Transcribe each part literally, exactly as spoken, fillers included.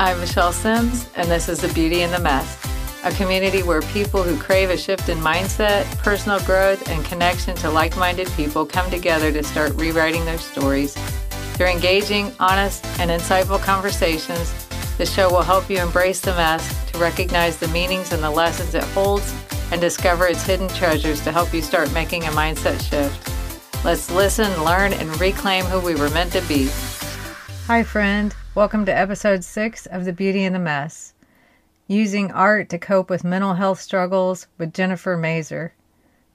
I'm Michelle Sims, and this is The Beauty in the Mess, a community where people who crave a shift in mindset, personal growth, and connection to like-minded people come together to start rewriting their stories. Through engaging, honest, and insightful conversations, the show will help you embrace the mess, to recognize the meanings and the lessons it holds, and discover its hidden treasures to help you start making a mindset shift. Let's listen, learn, and reclaim who we were meant to be. Hi, friend. Welcome to episode six of The Beauty in the Mess, Using Art to Cope with Mental Health Struggles with Jennifer Mazur.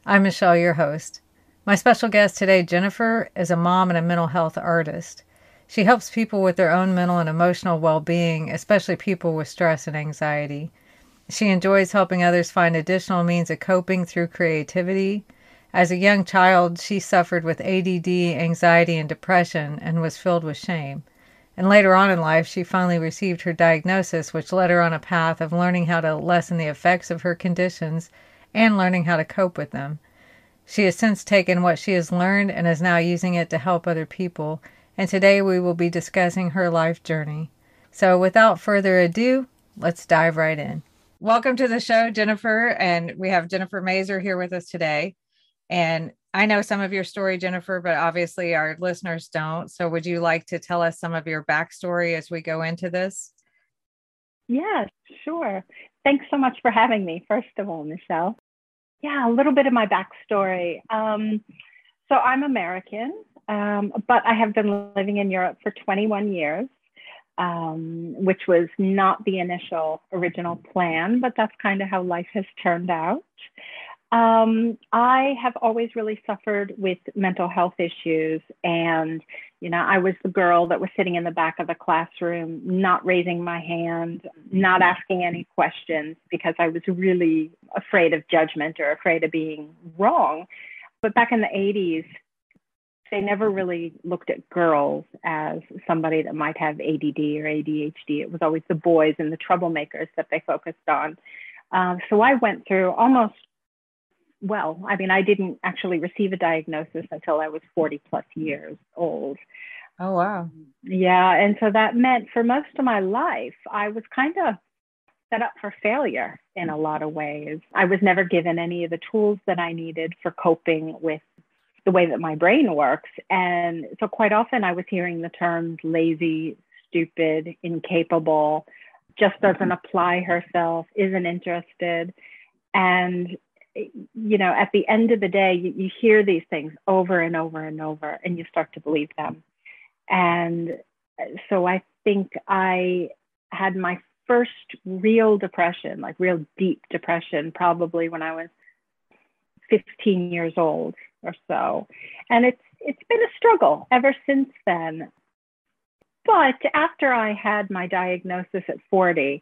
I'm Michelle, your host. My special guest today, Jennifer, is a mom and a mental health artist. She helps people with their own mental and emotional well-being, especially people with stress and anxiety. She enjoys helping others find additional means of coping through creativity. As a young child, she suffered with A D D, anxiety, and depression, and was filled with shame. And later on in life, she finally received her diagnosis, which led her on a path of learning how to lessen the effects of her conditions and learning how to cope with them. She has since taken what she has learned and is now using it to help other people. And today we will be discussing her life journey. So without further ado, let's dive right in. Welcome to the show, Jennifer. And we have Jennifer Mazur here with us today. And I know some of your story, Jennifer, but obviously our listeners don't. So would you like to tell us some of your backstory as we go into this? Yes, sure. Thanks so much for having me, first of all, Michelle. Yeah, a little bit of my backstory. Um, so I'm American, um, but I have been living in Europe for twenty-one years, um, which was not the initial original plan, but that's kind of how life has turned out. Um, I have always really suffered with mental health issues, and, you know, I was the girl that was sitting in the back of the classroom, not raising my hand, not asking any questions because I was really afraid of judgment or afraid of being wrong. But back in the eighties, they never really looked at girls as somebody that might have A D D or A D H D. It was always the boys and the troublemakers that they focused on. Um, so I went through almost Well, I mean, I didn't actually receive a diagnosis until I was forty plus years old. Oh, wow. Yeah. And so that meant for most of my life, I was kind of set up for failure in a lot of ways. I was never given any of the tools that I needed for coping with the way that my brain works. And so quite often I was hearing the terms lazy, stupid, incapable, just doesn't apply herself, isn't interested. And you know, at the end of the day, you, you hear these things over and over and over, and you start to believe them. And so I think I had my first real depression, like real deep depression, probably when I was fifteen years old or so. And it's it's been a struggle ever since then. But after I had my diagnosis at forty,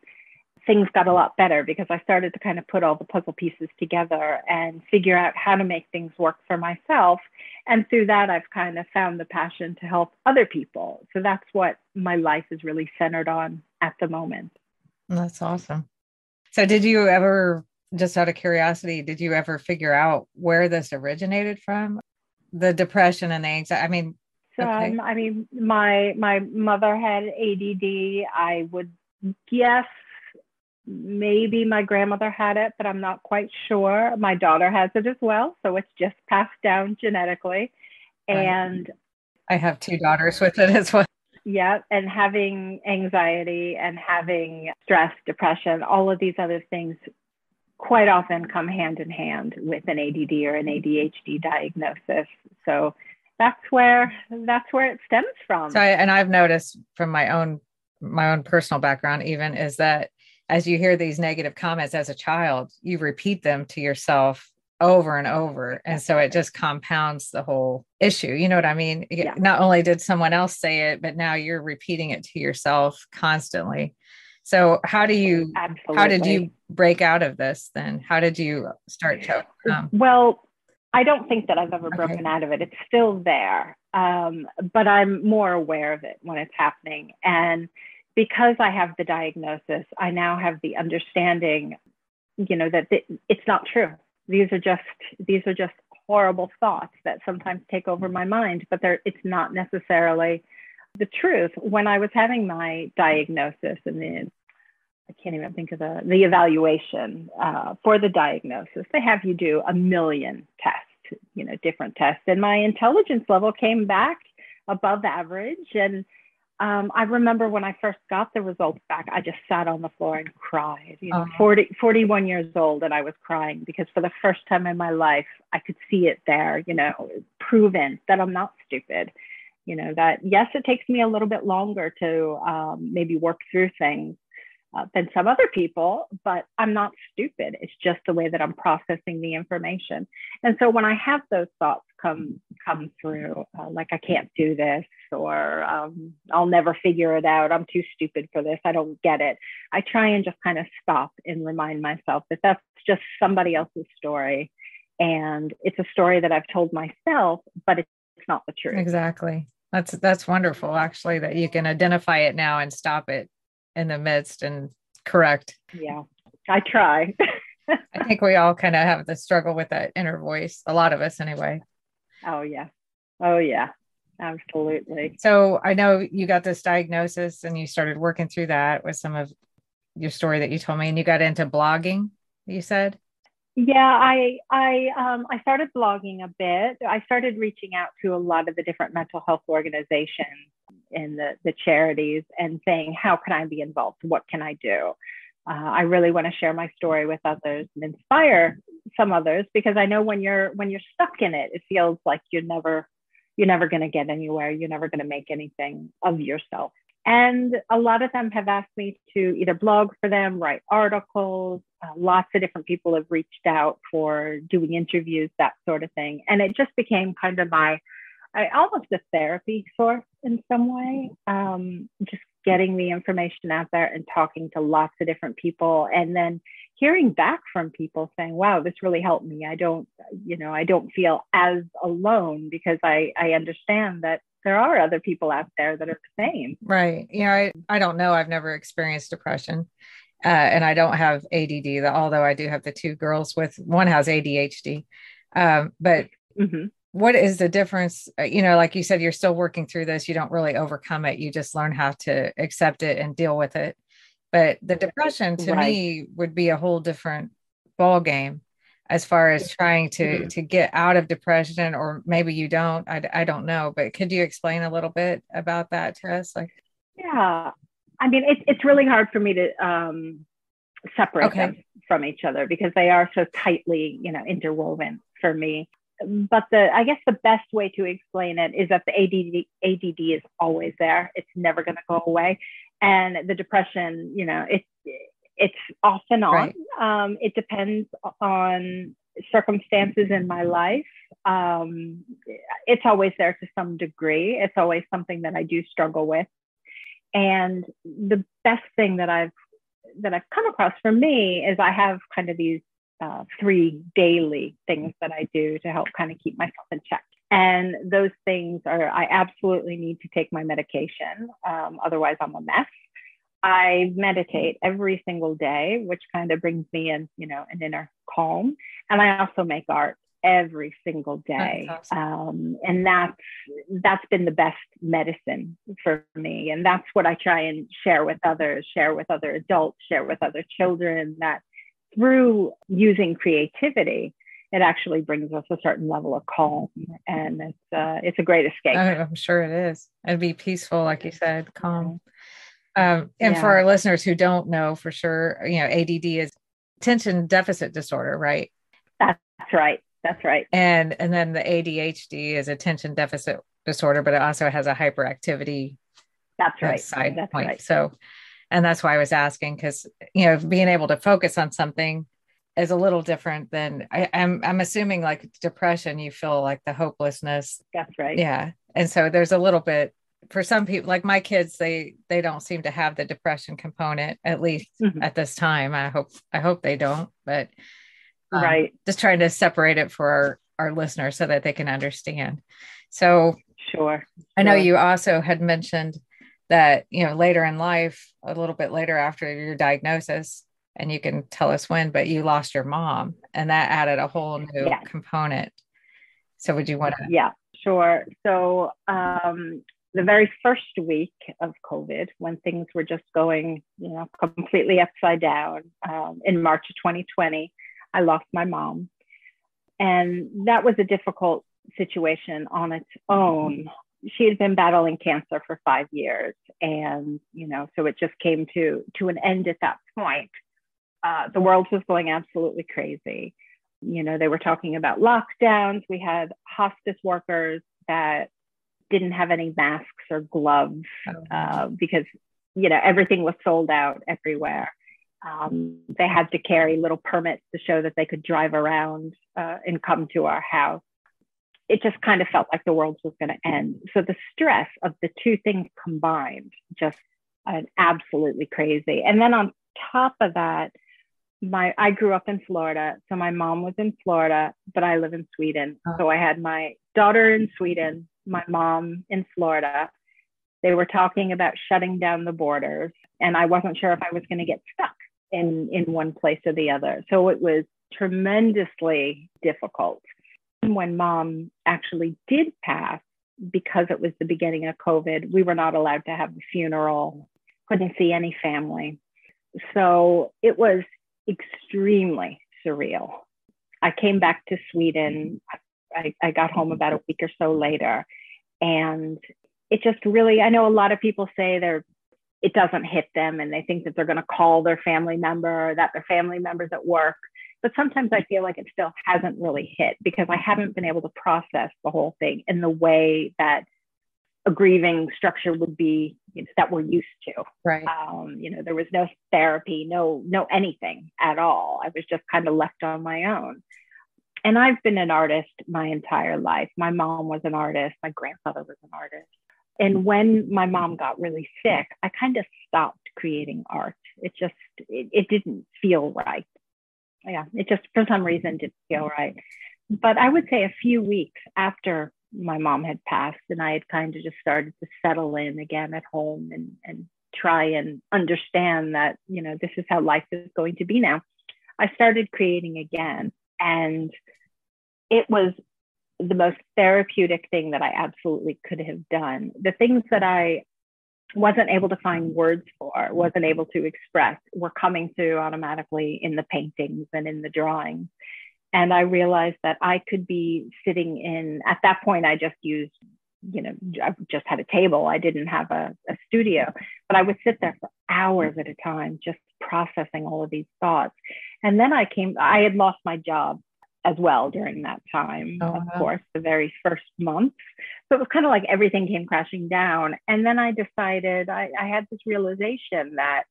things got a lot better because I started to kind of put all the puzzle pieces together and figure out how to make things work for myself. And through that, I've kind of found the passion to help other people. So that's what my life is really centered on at the moment. That's awesome. So did you ever, just out of curiosity, did you ever figure out where this originated from? The depression and the anxiety? I mean, so, okay. um, I mean, my, my mother had A D D. I would guess maybe my grandmother had it, but I'm not quite sure. My daughter has it as well. So it's just passed down genetically. And I have two daughters with it as well. Yeah. And having anxiety and having stress, depression, all of these other things quite often come hand in hand with an A D D or an A D H D diagnosis. So that's where, that's where it stems from. So I, and I've noticed from my own, my own personal background, even, is that as you hear these negative comments as a child, you repeat them to yourself over and over. And so it just compounds the whole issue. You know what I mean? Yeah. Not only did someone else say it, but now you're repeating it to yourself constantly. So how do you, Absolutely. how did you break out of this then? How did you start to overcome? Well, I don't think that I've ever okay. broken out of it. It's still there. Um, but I'm more aware of it when it's happening. And because I have the diagnosis, I now have the understanding, you know, that th- it's not true. These are just these are just horrible thoughts that sometimes take over my mind, but they're, it's not necessarily The truth, when I was having my diagnosis and the, I can't even think of the, the evaluation uh, for the diagnosis, they have you do a million tests, you know, different tests. And my intelligence level came back above average. And um, I remember when I first got the results back, I just sat on the floor and cried, you know, uh-huh. forty, forty-one years old. And I was crying because for the first time in my life, I could see it there, you know, proven that I'm not stupid. You know, that yes, it takes me a little bit longer to um, maybe work through things uh, than some other people, but I'm not stupid. It's just the way that I'm processing the information. And so when I have those thoughts come come through, uh, like I can't do this, or um, I'll never figure it out, I'm too stupid for this, I don't get it, I try and just kind of stop and remind myself that that's just somebody else's story. And it's a story that I've told myself, but it's not the truth. Exactly. That's, that's wonderful, actually, that you can identify it now and stop it in the midst and correct. Yeah, I try. I think we all kind of have the struggle with that inner voice. A lot of us anyway. Oh yeah. Oh yeah, absolutely. So I know you got this diagnosis and you started working through that with some of your story that you told me, and you got into blogging, you said? Yeah, I I um, I started blogging a bit. I started reaching out to a lot of the different mental health organizations and the, the charities and saying, how can I be involved? What can I do? Uh, I really want to share my story with others and inspire some others, because I know when you're when you're stuck in it, it feels like you're never you're never going to get anywhere. You're never going to make anything of yourself. And a lot of them have asked me to either blog for them, write articles. Uh, lots of different people have reached out for doing interviews, that sort of thing. And it just became kind of my, I, almost a therapy source in some way. Um, just getting the information out there and talking to lots of different people, and then hearing back from people saying, wow, this really helped me. I don't, you know, I don't feel as alone, because I, I understand that there are other people out there that are the same. Right. You know, I, I don't know. I've never experienced depression uh, and I don't have A D D, although I do have the two girls with, one has A D H D. Um, but mm-hmm. What is the difference? You know, like you said, you're still working through this. You don't really overcome it. You just learn how to accept it and deal with it. But the depression to right. me would be a whole different ball game as far as trying to, mm-hmm. to get out of depression, or maybe you don't, I, I don't know, but could you explain a little bit about that to us? Like, yeah, I mean, it, it's really hard for me to um, separate okay. them from each other, because they are so tightly, you know, interwoven for me. But the, I guess the best way to explain it is that the A D D, A D D is always there. It's never going to go away. And the depression, you know, it's, it's off and on. Right. Um, it depends on circumstances in my life. Um, it's always there to some degree. It's always something that I do struggle with. And the best thing that I've, that I've come across for me is I have kind of these uh, three daily things that I do to help kind of keep myself in check. And those things are, I absolutely need to take my medication. Um, otherwise I'm a mess. I meditate every single day, which kind of brings me in, you know, an inner calm. And I also make art every single day. That's awesome. Um, and that's, that's been the best medicine for me. And that's what I try and share with others, share with other adults, share with other children, that through using creativity, it actually brings us a certain level of calm, and it's, uh, it's a great escape. I'm sure it is. It'd be peaceful, like you said, calm. Um, and yeah. For our listeners who don't know for sure, you know, A D D is attention deficit disorder, right? That's right. That's right. And, and then the A D H D is attention deficit disorder, but it also has a hyperactivity. That's right. Side that's point. Right. So, and that's why I was asking, because, you know, being able to focus on something is a little different than I, I'm, I'm assuming, like depression, you feel like the hopelessness. That's right. Yeah. And so there's a little bit for some people, like my kids, they, they don't seem to have the depression component, at least mm-hmm. at this time. I hope, I hope they don't, but um, right. Just trying to separate it for our, our listeners so that they can understand. So sure. I know sure. you also had mentioned that, you know, later in life, a little bit later after your diagnosis, and you can tell us when, but you lost your mom, and that added a whole new yeah. component. So would you want to? Yeah, sure. So um, the very first week of COVID, when things were just going, you know, completely upside down, um, in March of twenty twenty, I lost my mom. And that was a difficult situation on its own. She had been battling cancer for five years. And, you know, so it just came to, to an end at that point. Uh, the world was going absolutely crazy. You know, they were talking about lockdowns. We had hospice workers that didn't have any masks or gloves uh, because, you know, everything was sold out everywhere. Um, they had to carry little permits to show that they could drive around uh, and come to our house. It just kind of felt like the world was going to end. So the stress of the two things combined, just uh, absolutely crazy. And then on top of that, my I grew up in Florida. So my mom was in Florida, but I live in Sweden. So I had my daughter in Sweden, my mom in Florida. They were talking about shutting down the borders, and I wasn't sure if I was going to get stuck in, in one place or the other. So it was tremendously difficult. When mom actually did pass, because it was the beginning of COVID, we were not allowed to have the funeral, couldn't see any family. So it was extremely surreal. I came back to Sweden. I, I got home about a week or so later. And it just really, I know a lot of people say they're, it doesn't hit them and they think that they're going to call their family member or that their family member's at work. But sometimes I feel like it still hasn't really hit because I haven't been able to process the whole thing in the way that a grieving structure would be, you know, that we're used to. Right. Um, you know, there was no therapy, no, no anything at all. I was just kind of left on my own. And I've been an artist my entire life. My mom was an artist. My grandfather was an artist. And when my mom got really sick, I kind of stopped creating art. It just, it, it didn't feel right. Yeah, it just, for some reason, didn't feel right. But I would say a few weeks after my mom had passed and I had kind of just started to settle in again at home and, and try and understand that, you know, this is how life is going to be now. I started creating again. And it was the most therapeutic thing that I absolutely could have done. The things that I wasn't able to find words for, wasn't able to express, were coming through automatically in the paintings and in the drawings. And I realized that I could be sitting in, at that point, I just used, you know, I just had a table. I didn't have a, a studio, but I would sit there for hours at a time, just processing all of these thoughts. And then I came, I had lost my job as well during that time, oh, of wow. course, the very first month. So it was kind of like everything came crashing down. And then I decided, I, I had this realization that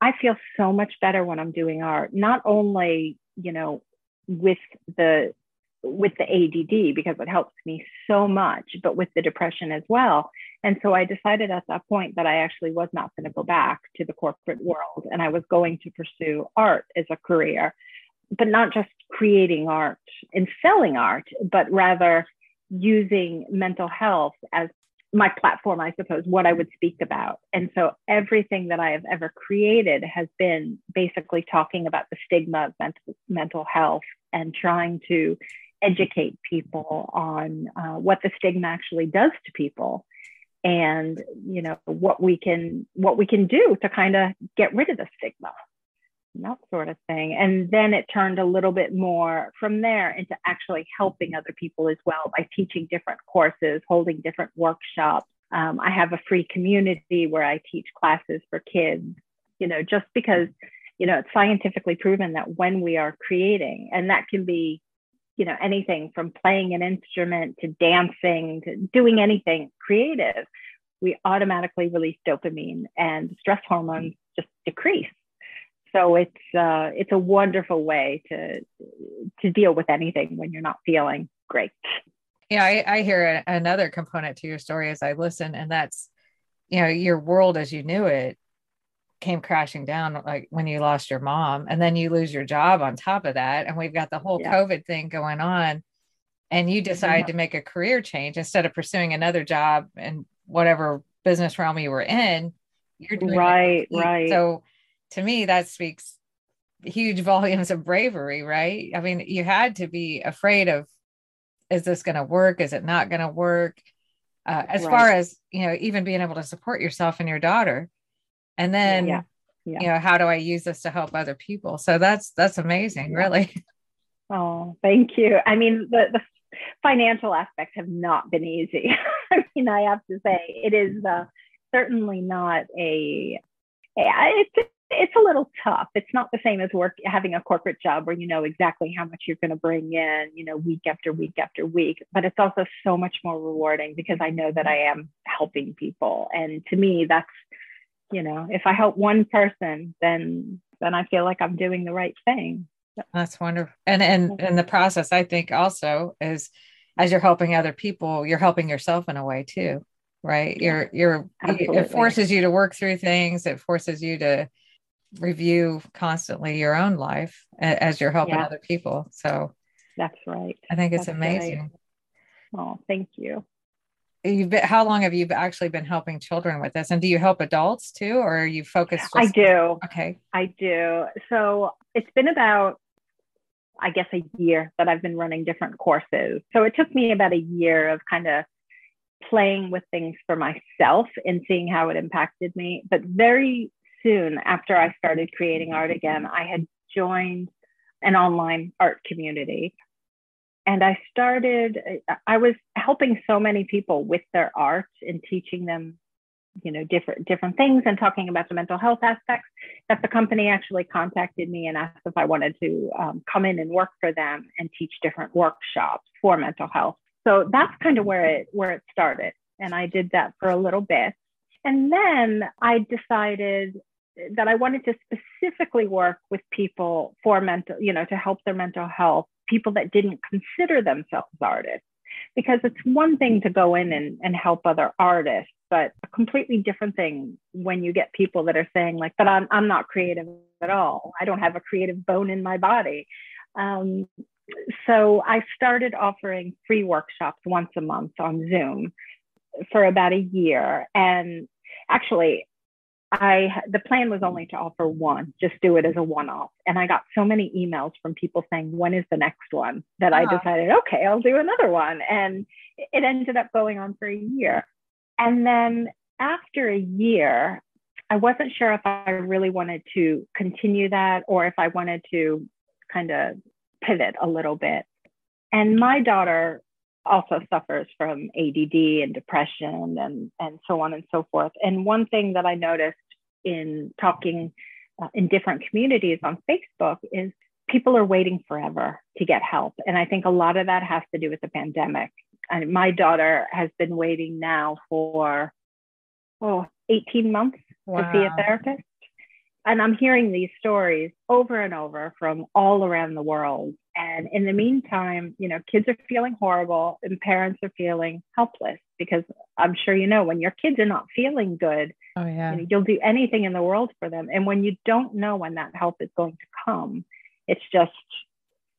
I feel so much better when I'm doing art, not only, you know, with the, with the A D D, because it helps me so much, but with the depression as well. And so I decided at that point that I actually was not going to go back to the corporate world. And I was going to pursue art as a career, but not just creating art and selling art, but rather using mental health as my platform, I suppose, what I would speak about. And so everything that I have ever created has been basically talking about the stigma of mental, mental health and trying to educate people on uh, what the stigma actually does to people and, you know, what we can, what we can do to kind of get rid of the stigma. That sort of thing. And then it turned a little bit more from there into actually helping other people as well by teaching different courses, holding different workshops. Um, I have a free community where I teach classes for kids, you know, just because, you know, it's scientifically proven that when we are creating, and that can be, you know, anything from playing an instrument to dancing to doing anything creative, we automatically release dopamine and stress hormones just decrease. So it's uh, it's a wonderful way to to deal with anything when you're not feeling great. Yeah, I, I hear a, another component to your story as I listen, and that's, you know, your world as you knew it came crashing down, like when you lost your mom, and then you lose your job on top of that, and we've got the whole yeah. COVID thing going on, and you decide yeah. to make a career change instead of pursuing another job in whatever business realm you were in. You're doing right, right. So. To me, that speaks huge volumes of bravery, right? I mean, you had to be afraid of, is this going to work? Is it not going to work? uh, as right. far as, you know, even being able to support yourself and your daughter. And then, yeah. Yeah. you know, how do I use this to help other people? So that's, that's amazing, yeah. really. Oh, thank you. I mean, the, the financial aspects have not been easy. I mean, I have to say it is uh, certainly not a, it's it's a little tough. It's not the same as work, having a corporate job where you know exactly how much you're going to bring in, you know, week after week after week. But it's also so much more rewarding because I know that I am helping people. And to me, that's, you know, if I help one person, then then I feel like I'm doing the right thing. That's wonderful. And and and the process, I think, also is as you're helping other people, you're helping yourself in a way too, right? You're you're Absolutely. It forces you to work through things. It forces you to review constantly your own life as you're helping yeah. other people. So that's right. I think it's that's amazing. Right. Oh, thank you. You've been, how long have you actually been helping children with this? And do you help adults too, or are you focused? Just- I do. Okay. I do. So it's been about, I guess, a year that I've been running different courses. So it took me about a year of kind of playing with things for myself and seeing how it impacted me. But very soon after I started creating art again, I had joined an online art community. And I started, I was helping so many people with their art and teaching them, you know, different different things and talking about the mental health aspects that the company actually contacted me and asked if I wanted to um, come in and work for them and teach different workshops for mental health. So that's kind of where it where it started. And I did that for a little bit. And then I decided that I wanted to specifically work with people for mental, you know, to help their mental health, people that didn't consider themselves artists, because it's one thing to go in and, and help other artists, but a completely different thing when you get people that are saying like, but I'm, I'm not creative at all. I don't have a creative bone in my body. Um, so I started offering free workshops once a month on Zoom for about a year. And actually, I, the plan was only to offer one, just do it as a one-off. And I got so many emails from people saying, when is the next one? That uh-huh. I decided, okay, I'll do another one. And it ended up going on for a year. And then after a year, I wasn't sure if I really wanted to continue that or if I wanted to kind of pivot a little bit. And my daughter also suffers from A D D and depression and, and so on and so forth. And one thing that I noticed in talking uh, in different communities on Facebook is people are waiting forever to get help. And I think a lot of that has to do with the pandemic. And my daughter has been waiting now for oh, eighteen months wow. to see a therapist. And I'm hearing these stories over and over from all around the world. And in the meantime, you know, kids are feeling horrible and parents are feeling helpless because I'm sure, you know, when your kids are not feeling good, oh, yeah. you know, you'll do anything in the world for them. And when you don't know when that help is going to come, it's just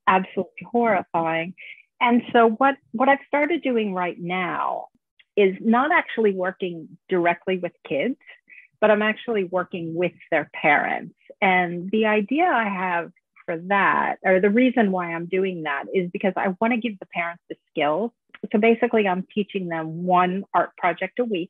absolutely horrifying. And so what, what I've started doing right now is not actually working directly with kids, but I'm actually working with their parents. And the idea I have for that, or the reason why I'm doing that, is because I want to give the parents the skills. So basically I'm teaching them one art project a week.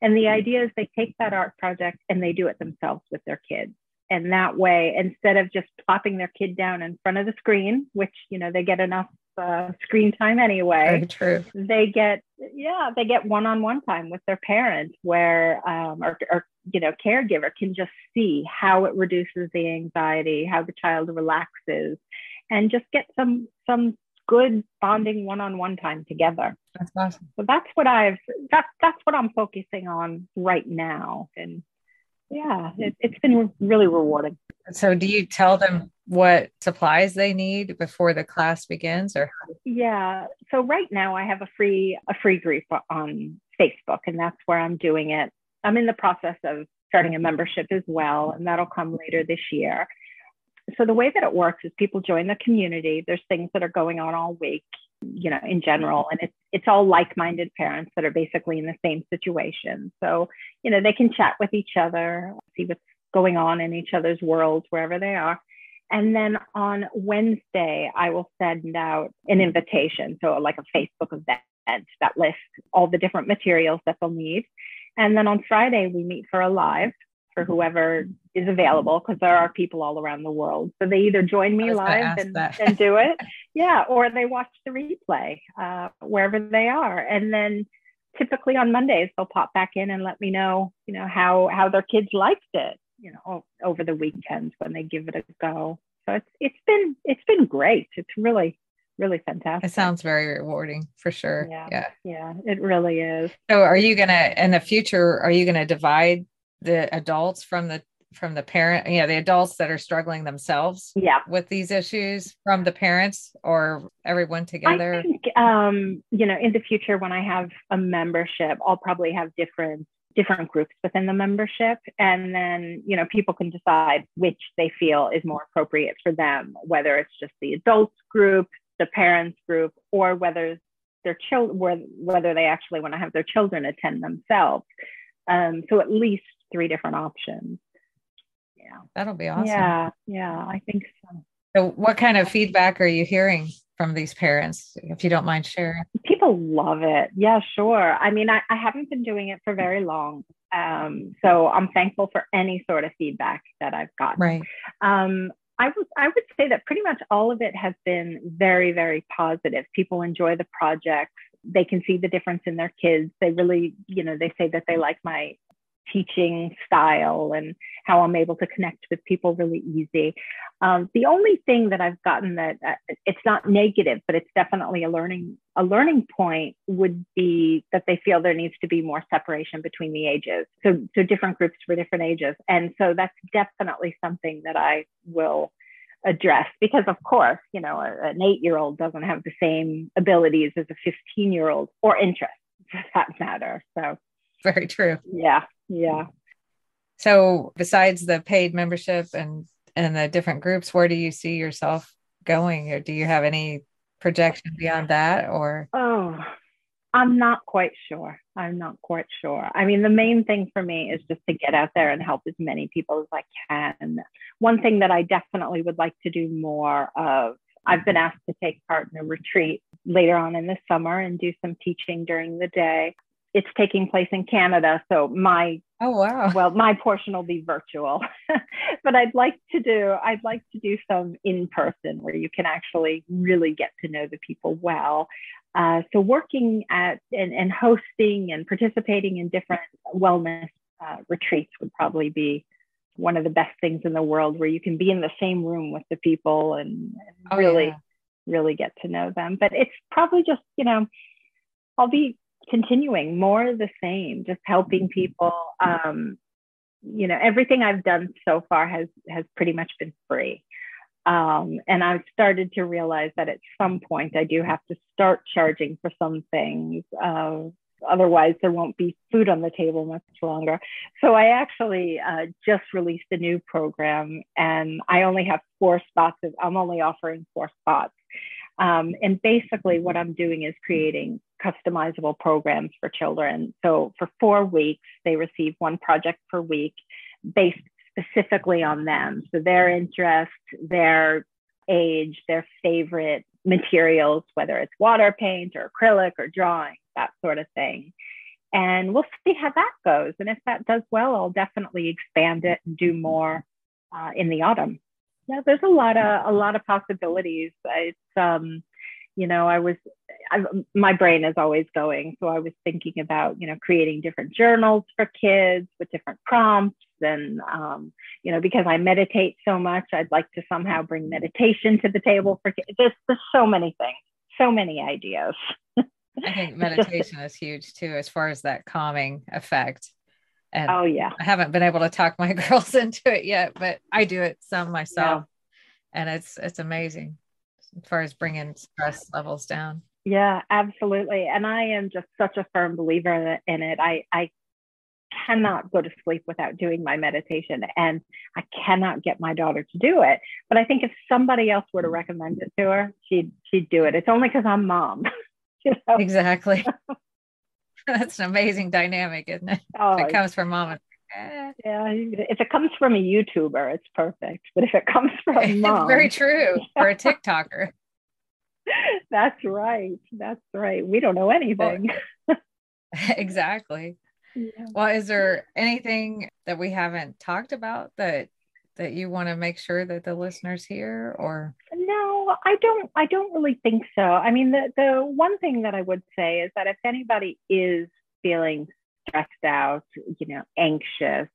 And the idea is they take that art project and they do it themselves with their kids. And that way, instead of just plopping their kid down in front of the screen, which, you know, they get enough uh, screen time anyway, true. they get, yeah, they get one-on-one time with their parents where, um, or, or you know, caregiver can just see how it reduces the anxiety, how the child relaxes, and just get some some good bonding one-on-one time together. That's awesome. So that's what I've that's that's what I'm focusing on right now, and yeah, it, it's been really rewarding. So, do you tell them what supplies they need before the class begins, or? Yeah. So right now I have a free a free group on Facebook, and that's where I'm doing it. I'm in the process of starting a membership as well, and that'll come later this year. So the way that it works is people join the community. There's things that are going on all week, you know, in general, and it's it's all like-minded parents that are basically in the same situation. So, you know, they can chat with each other, see what's going on in each other's worlds, wherever they are. And then on Wednesday, I will send out an invitation. So like a Facebook event that lists all the different materials that they'll need. And then on Friday, we meet for a live for whoever is available, because there are people all around the world. So they either join me live and, and do it. Yeah. Or they watch the replay uh, wherever they are. And then typically on Mondays, they'll pop back in and let me know, you know, how, how their kids liked it, you know, over the weekends when they give it a go. So it's, it's been, it's been great. It's really, really fantastic. It sounds very rewarding for sure. Yeah. Yeah, yeah, it really is. So are you going to, in the future, are you going to divide the adults from the, from the parent, you know, the adults that are struggling themselves yeah. with these issues from the parents, or everyone together? I think, um, you know, in the future, when I have a membership, I'll probably have different, different groups within the membership. And then, you know, people can decide which they feel is more appropriate for them, whether it's just the adults group, the parents group, or whether their children, whether they actually want to have their children attend themselves. Um, so at least three different options. Yeah. That'll be awesome. Yeah. Yeah. I think so. So what kind of feedback are you hearing from these parents, if you don't mind sharing? People love it. Yeah, sure. I mean, I, I haven't been doing it for very long. Um, so I'm thankful for any sort of feedback that I've gotten. Right. Um, I would, I would say that pretty much all of it has been very, very positive. People enjoy the projects. They can see the difference in their kids. They really, you know, they say that they like my teaching style and how I'm able to connect with people really easy. Um, the only thing that I've gotten that uh, it's not negative, but it's definitely a learning, a learning point would be that they feel there needs to be more separation between the ages. So, so different groups for different ages. And so that's definitely something that I will address, because of course, you know, an eight-year-old doesn't have the same abilities as a fifteen-year-old or interests for that matter. So very true. Yeah. Yeah. So besides the paid membership and, and the different groups, where do you see yourself going? Or do you have any projection beyond that? Or oh, I'm not quite sure. I'm not quite sure. I mean, the main thing for me is just to get out there and help as many people as I can. One thing that I definitely would like to do more of, I've been asked to take part in a retreat later on in the summer and do some teaching during the day. It's taking place in Canada. So my, oh, wow. Well, my portion will be virtual, but I'd like to do, I'd like to do some in person where you can actually really get to know the people well. Uh, so working at and, and hosting and participating in different wellness uh, retreats would probably be one of the best things in the world, where you can be in the same room with the people and, and oh, really, yeah. really get to know them. But it's probably just, you know, I'll be continuing more of the same, just helping people. Um, you know, everything I've done so far has, has pretty much been free. Um, and I've started to realize that at some point I do have to start charging for some things. Uh, otherwise there won't be food on the table much longer. So I actually uh, just released a new program, and I only have four spots. Of, I'm only offering four spots. Um, and basically what I'm doing is creating customizable programs for children. So for four weeks, they receive one project per week based specifically on them. So their interest, their age, their favorite materials, whether it's water paint or acrylic or drawing, that sort of thing. And we'll see how that goes. And if that does well, I'll definitely expand it and do more uh, in the autumn. Yeah, there's a lot of, a lot of possibilities. It's, um, you know, I was, I, my brain is always going. So I was thinking about, you know, creating different journals for kids with different prompts. And, um, you know, because I meditate so much, I'd like to somehow bring meditation to the table for kids. There's, there's so many things, so many ideas. I think meditation is huge too, as far as that calming effect. And oh yeah. I haven't been able to talk my girls into it yet, but I do it some myself, yeah. And it's, it's amazing as far as bringing stress levels down. Yeah, absolutely. And I am just such a firm believer in it. I, I cannot go to sleep without doing my meditation, and I cannot get my daughter to do it. But I think if somebody else were to recommend it to her, she'd, she'd do it. It's only because I'm mom. You know? Exactly. That's an amazing dynamic, isn't it? Oh, if it comes from mom. Eh. Yeah. If it comes from a YouTuber, it's perfect. But if it comes from mom. It's very true. Or a TikToker. That's right. That's right. We don't know anything. Well, exactly. Yeah. Well, is there anything that we haven't talked about that that you want to make sure that the listeners hear? Or no, I don't. I don't really think so. I mean, the the one thing that I would say is that if anybody is feeling stressed out, you know, anxious,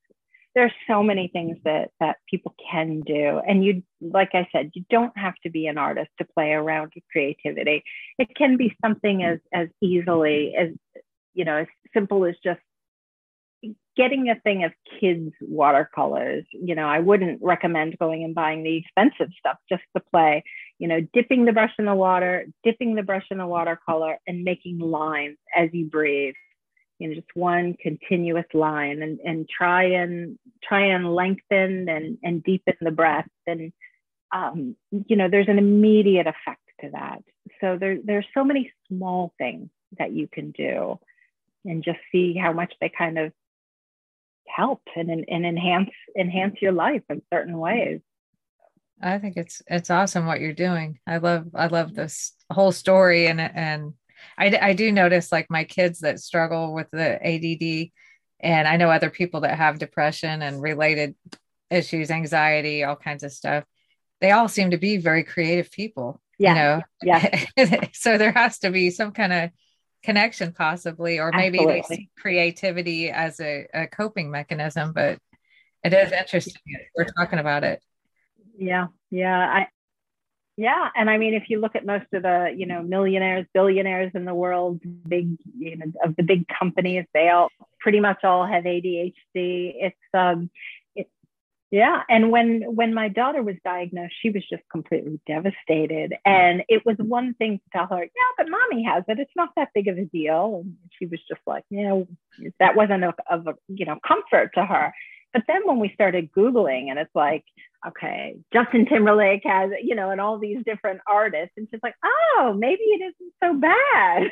there's so many things that that people can do. And you, like I said, you don't have to be an artist to play around with creativity. It can be something as as easily as, you know, as simple as just getting a thing of kids' watercolors. You know, I wouldn't recommend going and buying the expensive stuff just to play, you know, dipping the brush in the water, dipping the brush in the watercolor and making lines as you breathe. You know, just one continuous line, and, and try and try and lengthen and, and deepen the breath. And, um, you know, there's an immediate effect to that. So there, there's so many small things that you can do and just see how much they kind of help and, and enhance, enhance your life in certain ways. I think it's, it's awesome what you're doing. I love, I love this whole story, and, and, I, I do notice like my kids that struggle with the A D D, and I know other people that have depression and related issues, anxiety, all kinds of stuff. They all seem to be very creative people, yeah, you know? Yeah. So there has to be some kind of connection possibly, or maybe Absolutely. They see creativity as a, a coping mechanism, but it is interesting. We're talking about it. Yeah. Yeah. I, Yeah. And I mean, if you look at most of the, you know, millionaires, billionaires in the world, big, you know, of the big companies, they all pretty much all have A D H D. It's, um, it's, yeah. And when, when my daughter was diagnosed, she was just completely devastated. And it was one thing to tell her, yeah, but mommy has it. It's not that big of a deal. And she was just like, you know, that wasn't of a, you know, comfort to her. But then when we started Googling, and it's like, okay, Justin Timberlake has, you know, and all these different artists. And she's like, oh, maybe it isn't so bad.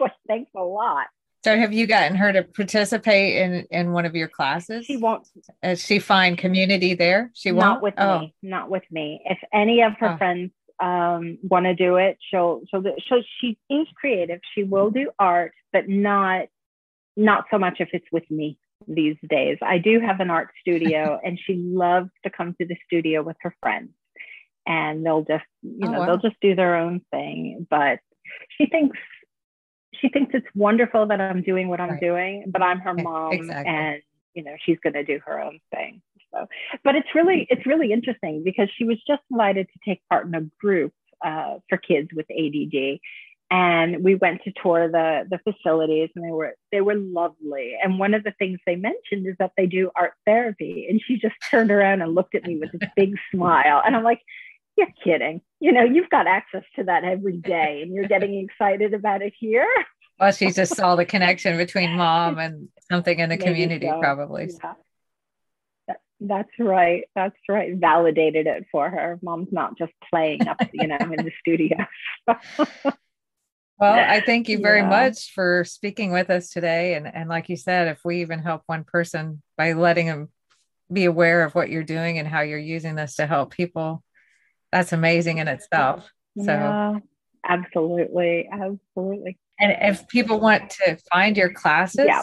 Well, thanks a lot. So have you gotten her to participate in, in one of your classes? She won't. Does she find community there? She won't? Not with oh. me. Not with me. If any of her oh. friends um, want to do it, she'll, she'll, she'll, she is creative. She will do art, but not, not so much if it's with me. These days, I do have an art studio, and she loves to come to the studio with her friends, and they'll just, you know, oh, wow. they'll just do their own thing. But she thinks she thinks it's wonderful that I'm doing what I'm right. doing, but I'm her mom, exactly. and you know, she's going to do her own thing. So, but it's really it's really interesting because she was just invited to take part in a group uh, for kids with A D D. And we went to tour the, the facilities, and they were, they were lovely. And one of the things they mentioned is that they do art therapy. And she just turned around and looked at me with a big smile. And I'm like, you're kidding. You know, you've got access to that every day, and you're getting excited about it here. Well, she just saw the connection between mom and something in the Maybe community, so. Probably. Yeah. That, that's right. That's right. Validated it for her. Mom's not just playing up, you know, in the studio. Well, I thank you very yeah. much for speaking with us today. And, and like you said, if we even help one person by letting them be aware of what you're doing and how you're using this to help people, that's amazing in itself. So yeah, absolutely. Absolutely. And if people want to find your classes, yeah.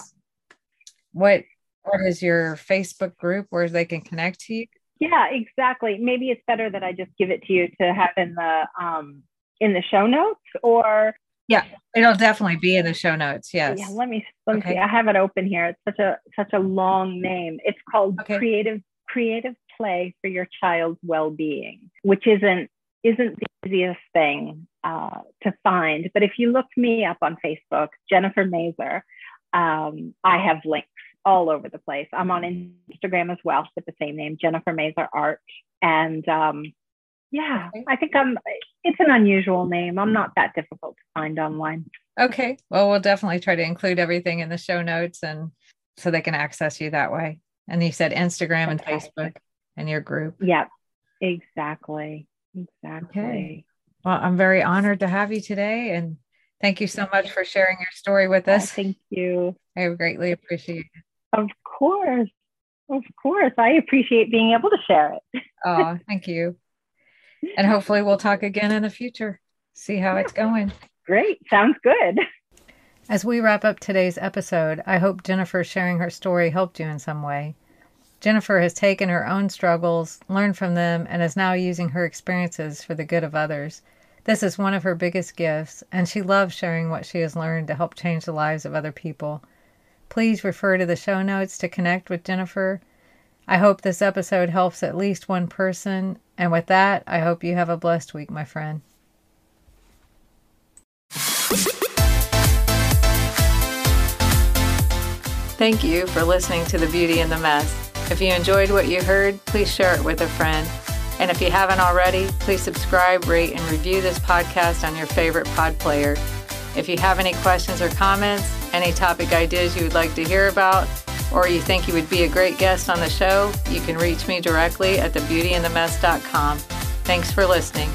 what, what is your Facebook group where they can connect to you? Yeah, exactly. Maybe it's better that I just give it to you to have in the, um, in the show notes, or yeah, it'll definitely be in the show notes. Yes. Yeah. Let me, let me okay. see. I have it open here. It's such a, such a long name. It's called okay. Creative, Creative Play for Your Child's Well-Being, which isn't, isn't the easiest thing uh, to find. But if you look me up on Facebook, Jennifer Mazur, um, I have links all over the place. I'm on Instagram as well with the same name, Jennifer Mazur Art. And, um, yeah, I think I'm, it's an unusual name. I'm not that difficult to find online. Okay. Well, we'll definitely try to include everything in the show notes, and so they can access you that way. And you said Instagram and okay. Facebook and your group. Yep. Exactly. Exactly. Okay. Well, I'm very honored to have you today, and thank you so much for sharing your story with us. Oh, thank you. I greatly appreciate it. Of course. Of course. I appreciate being able to share it. Oh, thank you. And hopefully we'll talk again in the future. see how it's going. Great. Sounds good. As we wrap up today's episode, I hope Jennifer sharing her story helped you in some way. Jennifer has taken her own struggles, learned from them, and is now using her experiences for the good of others. This is one of her biggest gifts, and she loves sharing what she has learned to help change the lives of other people. Please refer to the show notes to connect with Jennifer. I hope this episode helps at least one person, and with that, I hope you have a blessed week, my friend. Thank you for listening to The Beauty in the Mess. If you enjoyed what you heard, please share it with a friend. And if you haven't already, please subscribe, rate, and review this podcast on your favorite pod player. If you have any questions or comments, any topic ideas you would like to hear about, or you think you would be a great guest on the show, you can reach me directly at the beauty in the mess dot com. Thanks for listening.